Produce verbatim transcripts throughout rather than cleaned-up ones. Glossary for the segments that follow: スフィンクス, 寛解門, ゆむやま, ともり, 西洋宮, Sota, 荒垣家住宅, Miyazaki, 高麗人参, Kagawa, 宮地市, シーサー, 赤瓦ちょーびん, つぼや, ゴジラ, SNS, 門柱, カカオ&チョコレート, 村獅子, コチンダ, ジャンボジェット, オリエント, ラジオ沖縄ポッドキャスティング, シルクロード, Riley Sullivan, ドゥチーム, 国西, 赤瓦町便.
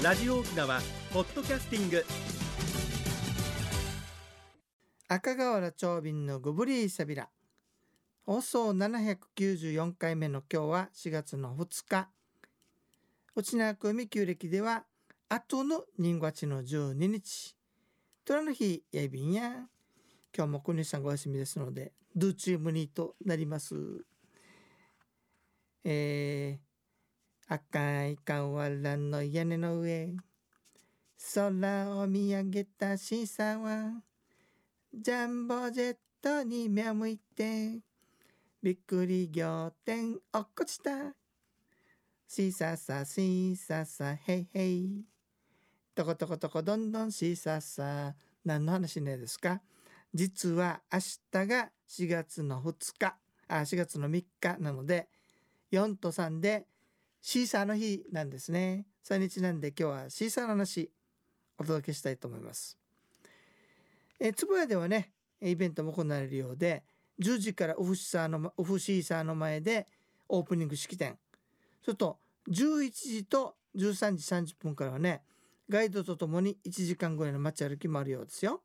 ラジオ沖縄ポッドキャスティング。赤瓦町便のゴブリーサビラ放送ななひゃくきゅうじゅうよんかいめの今日はしがつのふつか、沖縄組旧暦ではあとのにがつのじゅうににち、虎の日やいびんや。今日も国西さんがお休みですのでドゥチームにとなります。えー、赤い瓦の屋根の上、空を見上げたシーサーはジャンボジェットに目を向いてびっくり仰天落っこちた。シーサーサーシーサーサーヘイヘイトコトコトコどんどんシーサーサー。何の話ねですか。実は明日がしがつのふつか、あしがつのみっかなのでよんとさんでシーサーの日なんですね。みっかなんで今日はシーサーの話お届けしたいと思います。えつぼやではねイベントも行われるようで、じゅうじからオフシーサーのオフシーサーの前でオープニング式典、それとじゅういちじとじゅうさんじさんじゅっぷんからはねガイドとともにいちじかんぐらいの街歩きもあるようですよ。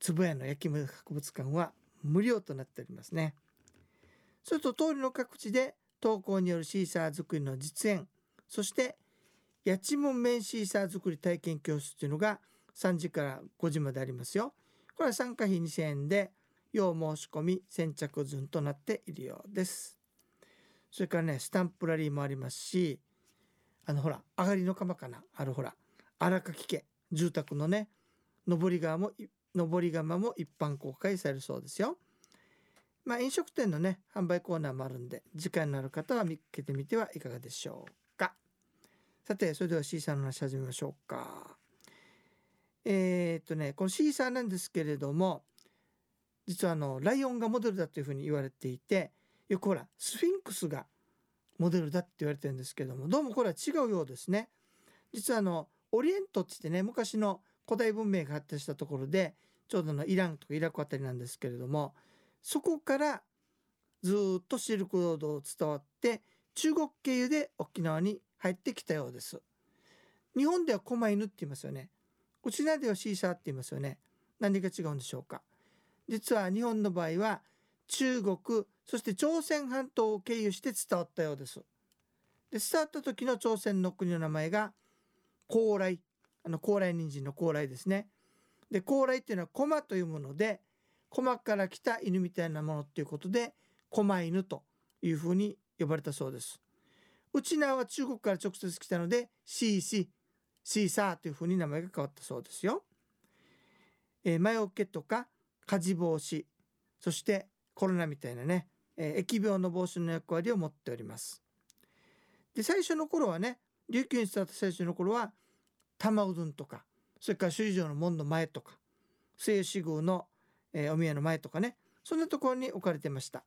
つぼやの焼き物博物館は無料となっておりますね。それと通りの各地で陶工によるシーサー作りの実演、そして八門面シーサー作り体験教室というのがさんじからごじまでありますよ。これは参加費にせんえんで要申し込み先着順となっているようです。それからねスタンプラリーもありますし、あのほら上がりの釜かな、あるほら荒垣家住宅のね上り川も上り窯も一般公開されるそうですよ。まあ飲食店のね販売コーナーもあるんで時間のある方は見つけてみてはいかがでしょうか。さてそれではシーサーの話始めましょうか。えー、っとねこのシーサーなんですけれども、実はあのライオンがモデルだというふうに言われていて、よくほらスフィンクスがモデルだって言われてるんですけども、どうもこれは違うようですね。実はあのオリエントって言ってね昔の古代文明が発展したところでちょうどのイランとかイラクあたりなんですけれども、そこからずっとシルクロードを伝わって中国経由で沖縄に入ってきたようです。日本では狛犬って言いますよね。沖縄ではシーサーって言いますよね。何が違うんでしょうか。実は日本の場合は中国そして朝鮮半島を経由して伝わったようです。で伝わった時の朝鮮の国の名前が高麗、あの高麗人参の高麗ですね。で高麗っていうのは駒というもので、駒から来た犬みたいなものっていうことで駒犬というふうに呼ばれたそうです。うちなは中国から直接来たのでシーシーシーサーというふうに名前が変わったそうですよ。えー、魔除けとか火事防止、そしてコロナみたいなね、えー、疫病の防止の役割を持っております。で最初の頃はね琉球に伝わった最初の頃は玉うどんとか、それから首里城の門の前とか西洋宮の、えー、お宮の前とかね、そんなところに置かれてました。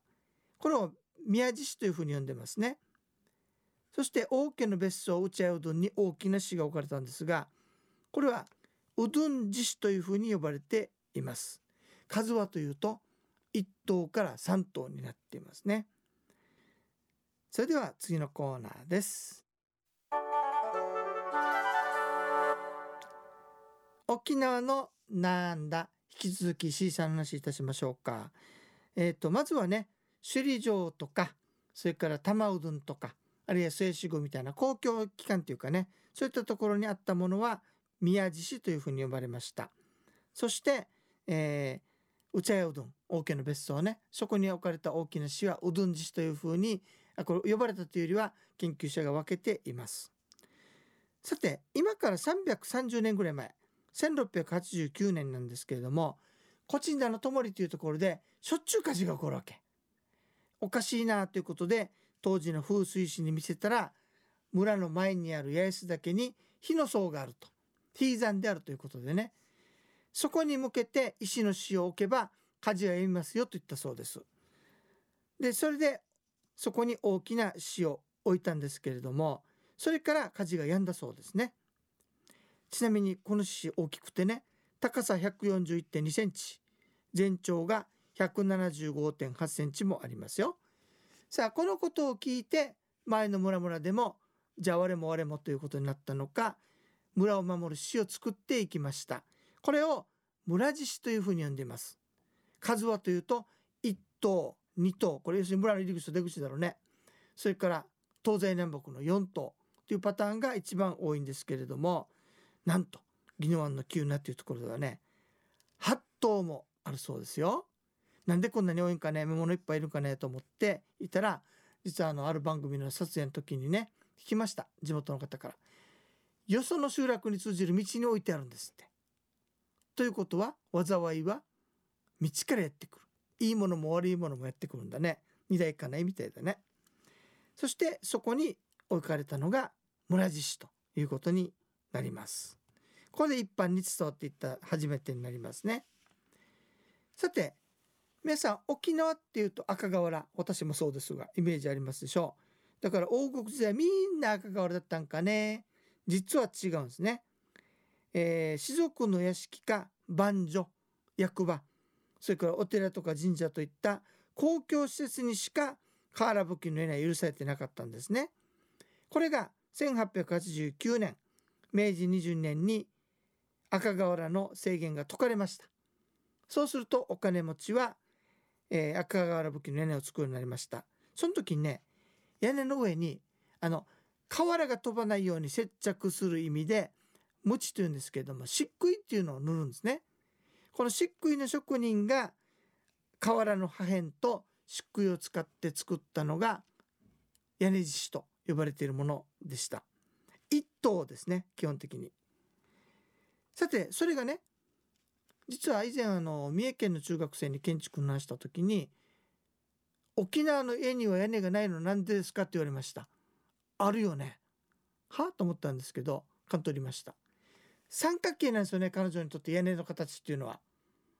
これを宮地市というふうに呼んでますね。そして王家の別荘内合うどんに大きな市が置かれたんですが、これはうどん地市というふうに呼ばれています。数はというといっ頭からさん頭になっていますね。それでは次のコーナーです。沖縄のなんだ、引き続きシーサーの話いたしましょうか。えーと、まずはね首里城とか、それから玉うどんとか、あるいは製紙具みたいな公共機関というかね、そういったところにあったものは宮地市というふうに呼ばれました。そして、えー、うちゃやうどん王家の別荘ね、そこに置かれた大きな市はうどん市というふうにあこれ呼ばれたというよりは研究者が分けています。さて今からさんびゃくさんじゅうねんぐらい前、せんろっぴゃくはちじゅうきゅうねんなんですけれども、コチンダのともりというところでしょっちゅう火事が起こるわけ。おかしいなということで当時の風水師に見せたら、村の前にある八重洲岳に火の層があると、火山であるということでね、そこに向けて石の石を置けば火事はやみますよと言ったそうです。でそれでそこに大きな石を置いたんですけれども、それから火事がやんだそうですね。ちなみにこの獅子大きくてね、高さ ひゃくよんじゅういってんにセンチ、全長が ひゃくななじゅうごてんはちセンチもありますよ。さあこのことを聞いて前の村々でもじゃあ我も我もということになったのか、村を守る詩を作っていきました。これを村獅子というふうに呼んでいます。数はというといっとうにとう、これ要するに村の入り口と出口だろうね。それから東西南北のよんとうというパターンが一番多いんですけれども、なんと宜野湾の急なというところではねはっとうもあるそうですよ。なんでこんなに多いんかね、獲物いっぱいいるかねと思っていたら、実はあのある番組の撮影の時にね聞きました、地元の方から。よその集落に通じる道に置いてあるんですって。ということは災いは道からやってくる、いいものも悪いものもやってくるんだね。二代かないみたいだね。そしてそこに置かれたのが村獅子ということになります。これで一般に伝わっていった初めてになりますね。さて皆さん、沖縄っていうと赤瓦、私もそうですがイメージありますでしょう。だから王国時代みんな赤瓦だったんかね。実は違うんですね。えー、士族の屋敷か番所、役場、それからお寺とか神社といった公共施設にしか瓦葺きの絵は許されてなかったんですね。これがせんはっぴゃくはちじゅうきゅうねん、めいじにじゅうねんに赤瓦の制限が解かれました。そうするとお金持ちは、えー、赤瓦葺きの屋根を作るようになりました。その時にね、屋根の上にあの瓦が飛ばないように接着する意味でムチというんですけれども、漆喰っていうのを塗るんですね。この漆喰の職人が瓦の破片と漆喰を使って作ったのが屋根獅子と呼ばれているものでした。一頭ですね、基本的に。さてそれがね、実は以前あの三重県の中学生に建築を話した時に、沖縄の家には屋根がないのなんでですかって言われました。あるよねはと思ったんですけど、勘取りました。三角形なんですよね、彼女にとって屋根の形っていうのは。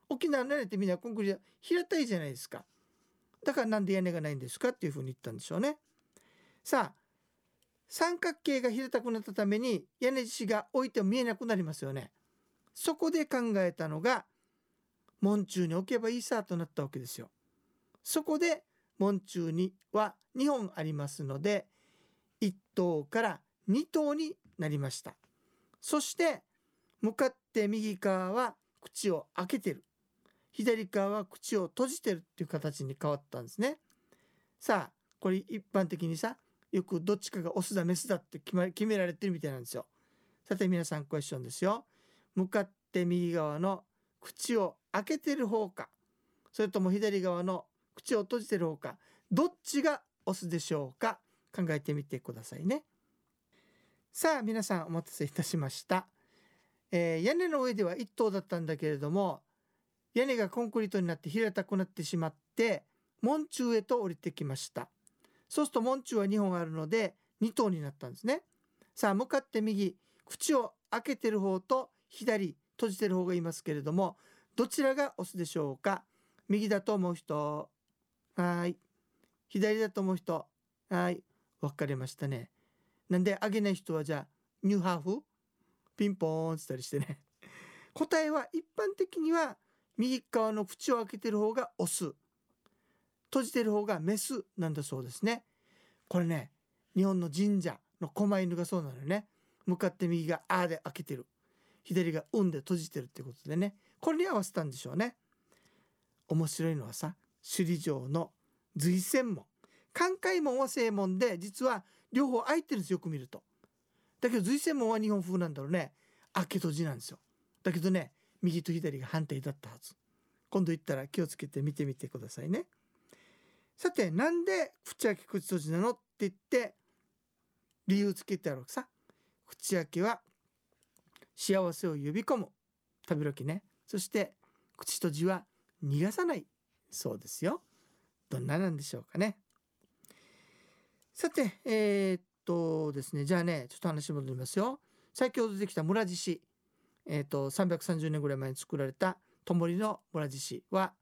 沖縄の屋根ってみんなコンクリート平たいじゃないですか。だからなんで屋根がないんですかっていうふうに言ったんでしょうね。さあ三角形が平たくなったために屋根獅子が置いても見えなくなりますよね。そこで考えたのが門柱に置けばいいさとなったわけですよ。そこで門柱にはにほんありますのでいっとうからにとうになりました。そして向かって右側は口を開けてる、左側は口を閉じてるっていう形に変わったんですね。さあこれ一般的にさ、よくどっちかがオスだメスだって決め、決められてるみたいなんですよ。さて皆さん、クエスチョンですよ。向かって右側の口を開けてる方か、それとも左側の口を閉じてる方か、どっちがオスでしょうか。考えてみてくださいね。さあ皆さん、お待たせいたしました、えー、屋根の上ではいっとうだったんだけれども、屋根がコンクリートになって平たくなってしまって門柱へと降りてきました。そうすると門柱はにほんあるのでにとうになったんですね。さあ向かって右、口を開けてる方と左、閉じてる方がいますけれども、どちらがオスでしょうか。右だと思う人、はい。左だと思う人、はい。分かれましたね。なんであげない人はじゃあニューハーフピンポーンしたりしてね答えは一般的には右側の口を開けてる方がオス、閉じてる方がメスなんだそうですね。これね、日本の神社の狛犬がそうなのよね。向かって右があーで開けてる、左がうんで閉じてるってことでね、これに合わせたんでしょうね。面白いのはさ、首里城の瑞泉門、寛解門は正門で実は両方開いてるんですよ、よく見ると。だけど瑞泉門は日本風なんだろうね、開け閉じなんですよ。だけどね、右と左が反対だったはず。今度行ったら気をつけて見てみてくださいね。さてなんで口開け口閉じなのって言って理由つけてあるわけさ。口開けは幸せを呼び込む、食べる気ね。そして口閉じは逃がさないそうですよ。どんななんでしょうかね。さてえー、っとですねじゃあね、ちょっと話戻りますよ。先ほど出てきた村獅子、えー、っとさんびゃくさんじゅうねんぐらい前に作られたともりの村獅子は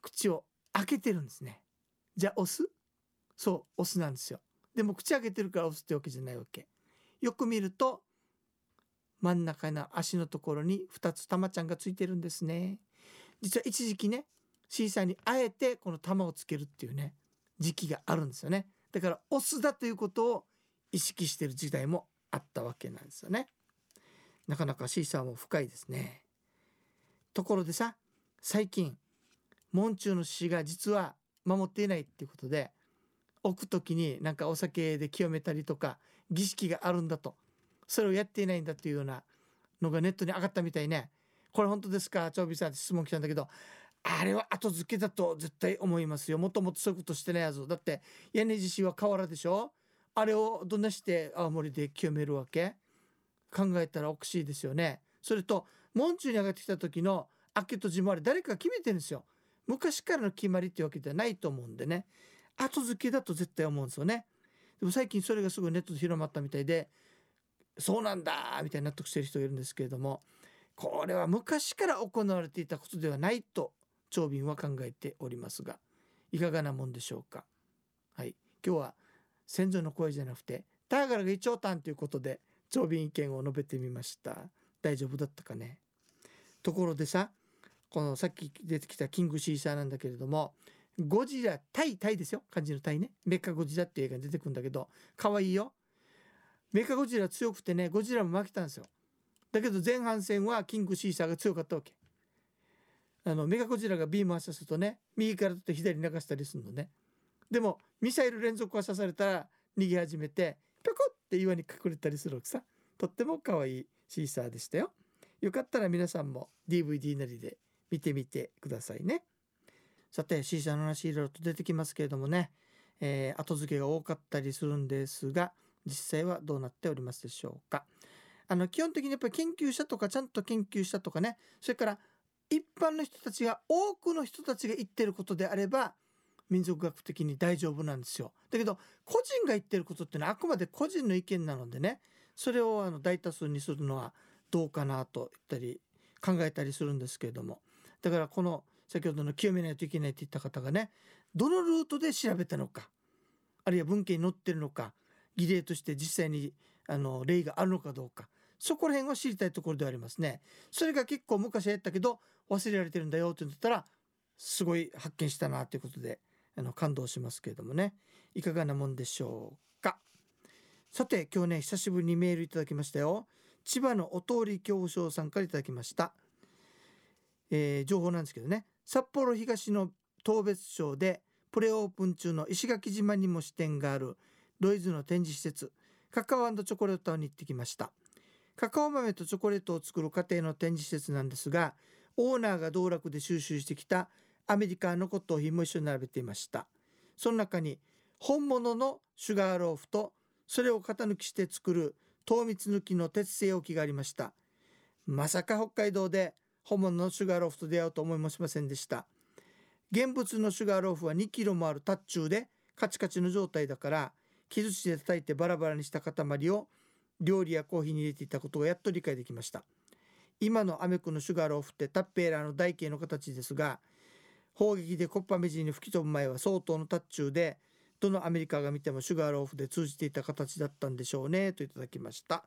口を開けてるんですね。じゃあオス？そうオスなんですよ。でも口開けてるからオスってわけじゃないわけ。よく見ると真ん中の足のところにふたつ玉ちゃんがついてるんですね。実は一時期ね、シーサーにあえてこの玉をつけるっていうね時期があるんですよね。だからオスだということを意識している時代もあったわけなんですよね。なかなかシーサーも深いですね。ところでさ、最近門中の獅子が実は守っていないっていうことで、置くときになんかお酒で清めたりとか儀式があるんだと、それをやっていないんだというようなのがネットに上がったみたいね。これ本当ですか、長尾さんって質問来たんだけど、あれは後付けだと絶対思いますよ。もともとそういうことしてないはずだって。屋根獅子は瓦でしょ。あれをどんなして青森で清めるわけ、考えたらおかしいですよね。それと門中に上がってきた時の開けと閉まり、誰かが決めてるんですよ。昔からの決まりってわけではないと思うんでね、後付けだと絶対思うんですよね。でも最近それがすごいネットで広まったみたいで、そうなんだみたいに納得してる人がいるんですけれども、これは昔から行われていたことではないと長瓶は考えておりますが、いかがなもんでしょうか。はい、今日は先祖の声じゃなくてターガラが一応たんということで長瓶意見を述べてみました。大丈夫だったかね。ところでさ、このさっき出てきたキングシーサーなんだけれども、ゴジラ対対ですよ、漢字の対ね。メカゴジラっていう映画に出てくるんだけど、可愛いよ。メカゴジラ強くてね、ゴジラも負けたんですよ。だけど前半戦はキングシーサーが強かったわけ。あのメカゴジラがビーム発射するとね、右から取って左に流したりするのね。でもミサイル連続発射されたら逃げ始めて、ピョコって岩に隠れたりするわけさ。とっても可愛いシーサーでしたよ。よかったら皆さんも ディーブイディー なりで見てみてくださいね。さて、シーサーの話いろいろと出てきますけれどもね、えー、後付けが多かったりするんですが、実際はどうなっておりますでしょうか。あの基本的にやっぱり研究者とかちゃんと研究したとかね、それから一般の人たちが、多くの人たちが言ってることであれば民族学的に大丈夫なんですよ。だけど個人が言ってることってのはあくまで個人の意見なのでね、それをあの大多数にするのはどうかなと言ったり考えたりするんですけれども、だからこの先ほどの清めないといけないって言った方がね、どのルートで調べたのか、あるいは文献に載ってるのか、儀礼として実際にあの例があるのかどうか、そこら辺を知りたいところではありますね。それが結構昔やったけど忘れられてるんだよって言ったら、すごい発見したなということであの感動しますけれどもね、いかがなもんでしょうか。さて、今日ね久しぶりにメールいただきましたよ。千葉のお通り教授さんからいただきました、えー、情報なんですけどね、札幌東の当別町でプレオープン中の石垣島にも支店があるロイズの展示施設カカオ&チョコレートに行ってきました。カカオ豆とチョコレートを作る過程の展示施設なんですが、オーナーが道楽で収集してきたアメリカの骨董品も一緒に並べていました。その中に本物のシュガーローフと、それを型抜きして作る糖蜜抜きの鉄製容器がありました。まさか北海道で本物のシュガーローフと出会うと思いもしませんでした。現物のシュガーローフはにキロもある達中でカチカチの状態だから、木槌で叩いてバラバラにした塊を料理やコーヒーに入れていたことがやっと理解できました。今のアメコのシュガーローフってタッペーラーの台形の形ですが、砲撃でコッパ目尻に吹き飛ぶ前は相当の達中で、どのアメリカが見てもシュガーローフで通じていた形だったんでしょうねといただきました。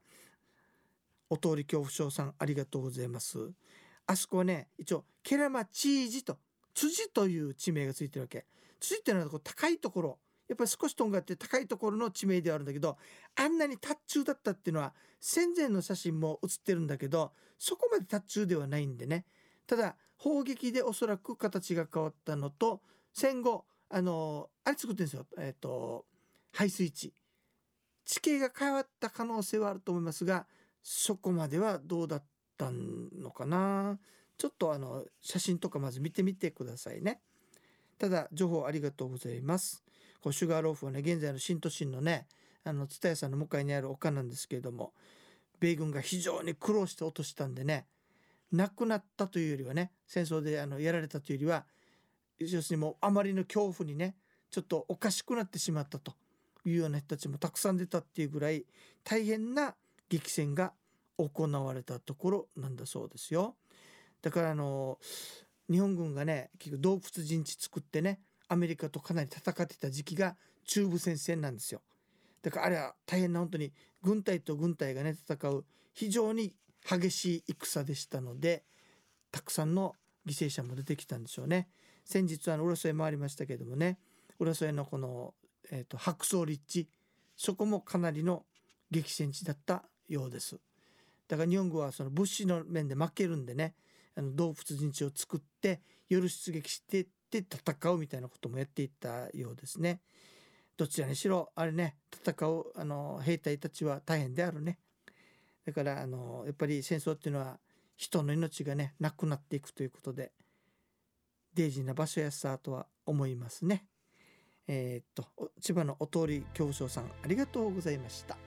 お通り恐怖症さんありがとうございます。あそこはね、一応ケラマチージと辻という地名がついてるわけ。辻ってのはこう高いところ、やっぱり少しとんがって高いところの地名ではあるんだけど、あんなに達中だったっていうのは戦前の写真も写ってるんだけど、そこまで達中ではないんでね。ただ砲撃でおそらく形が変わったのと、戦後あのー、あれ作ってるんですよ、えっと排水地地形が変わった可能性はあると思いますが、そこまではどうだったのかな。ちょっとあの写真とかまず見てみてくださいね。ただ情報ありがとうございます。こうシュガーローフはね、現在の新都心のね、あの蔦屋さんの向かいにある丘なんですけれども、米軍が非常に苦労して落としたんでね、亡くなったというよりはね、戦争であのやられたというよりは、要するにもうあまりの恐怖にね、ちょっとおかしくなってしまったというような人たちもたくさん出たっていうぐらい大変な激戦が行われたところなんだそうですよ。だからあの日本軍がね、結局洞窟陣地作ってね、アメリカとかなり戦ってた時期が中部戦線なんですよ。だからあれは大変な、本当に軍隊と軍隊がね戦う非常に激しい戦でしたので、たくさんの犠牲者も出てきたんでしょうね。先日は浦添回りましたけれどもね、浦添のこの、えー、と白草立地そこもかなりの激戦地だったようです。だから日本軍はその物資の面で負けるんでね、あの動物陣地を作って夜出撃してって戦うみたいなこともやっていったようですね。どちらにしろあれね、戦うあの兵隊たちは大変であるね。だからあのやっぱり戦争っていうのは人の命がねなくなっていくということで大事な場所やさとは思いますね。えー、っと千葉のお通り教授さん、ありがとうございました。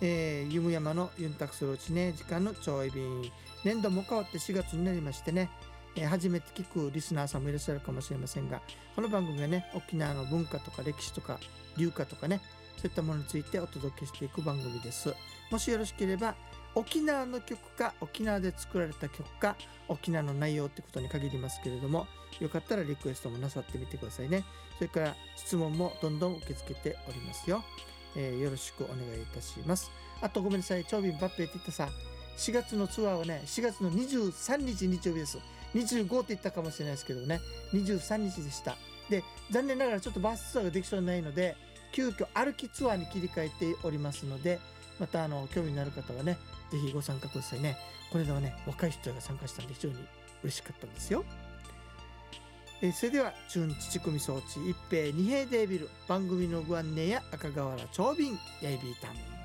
えー、ゆむやまのゆんたくするうちね時間のちょい便、年度も変わってしがつになりましてね、えー、初めて聞くリスナーさんもいらっしゃるかもしれませんが、この番組はね沖縄の文化とか歴史とか流化とかね、そういったものについてお届けしていく番組です。もしよろしければ沖縄の曲か沖縄で作られた曲か沖縄の内容ってことに限りますけれども、よかったらリクエストもなさってみてくださいね。それから質問もどんどん受け付けておりますよ。えー、よろしくお願いいたします。あとごめんなさい、長瓶バッペって言ったさ、しがつのツアーはねしがつのにじゅうさんにち日曜日です。にじゅうごって言ったかもしれないですけどね、にじゅうさんにちでした。で、残念ながらちょっとバスツアーができそうにないので急遽歩きツアーに切り替えておりますので、またあの興味のある方はねぜひご参加くださいね。これではね若い人が参加したんで非常に嬉しかったんですよ。えー、それではチュンチチクミ装置一平二平デービル番組のご案内や赤瓦長瓶やいびいたん。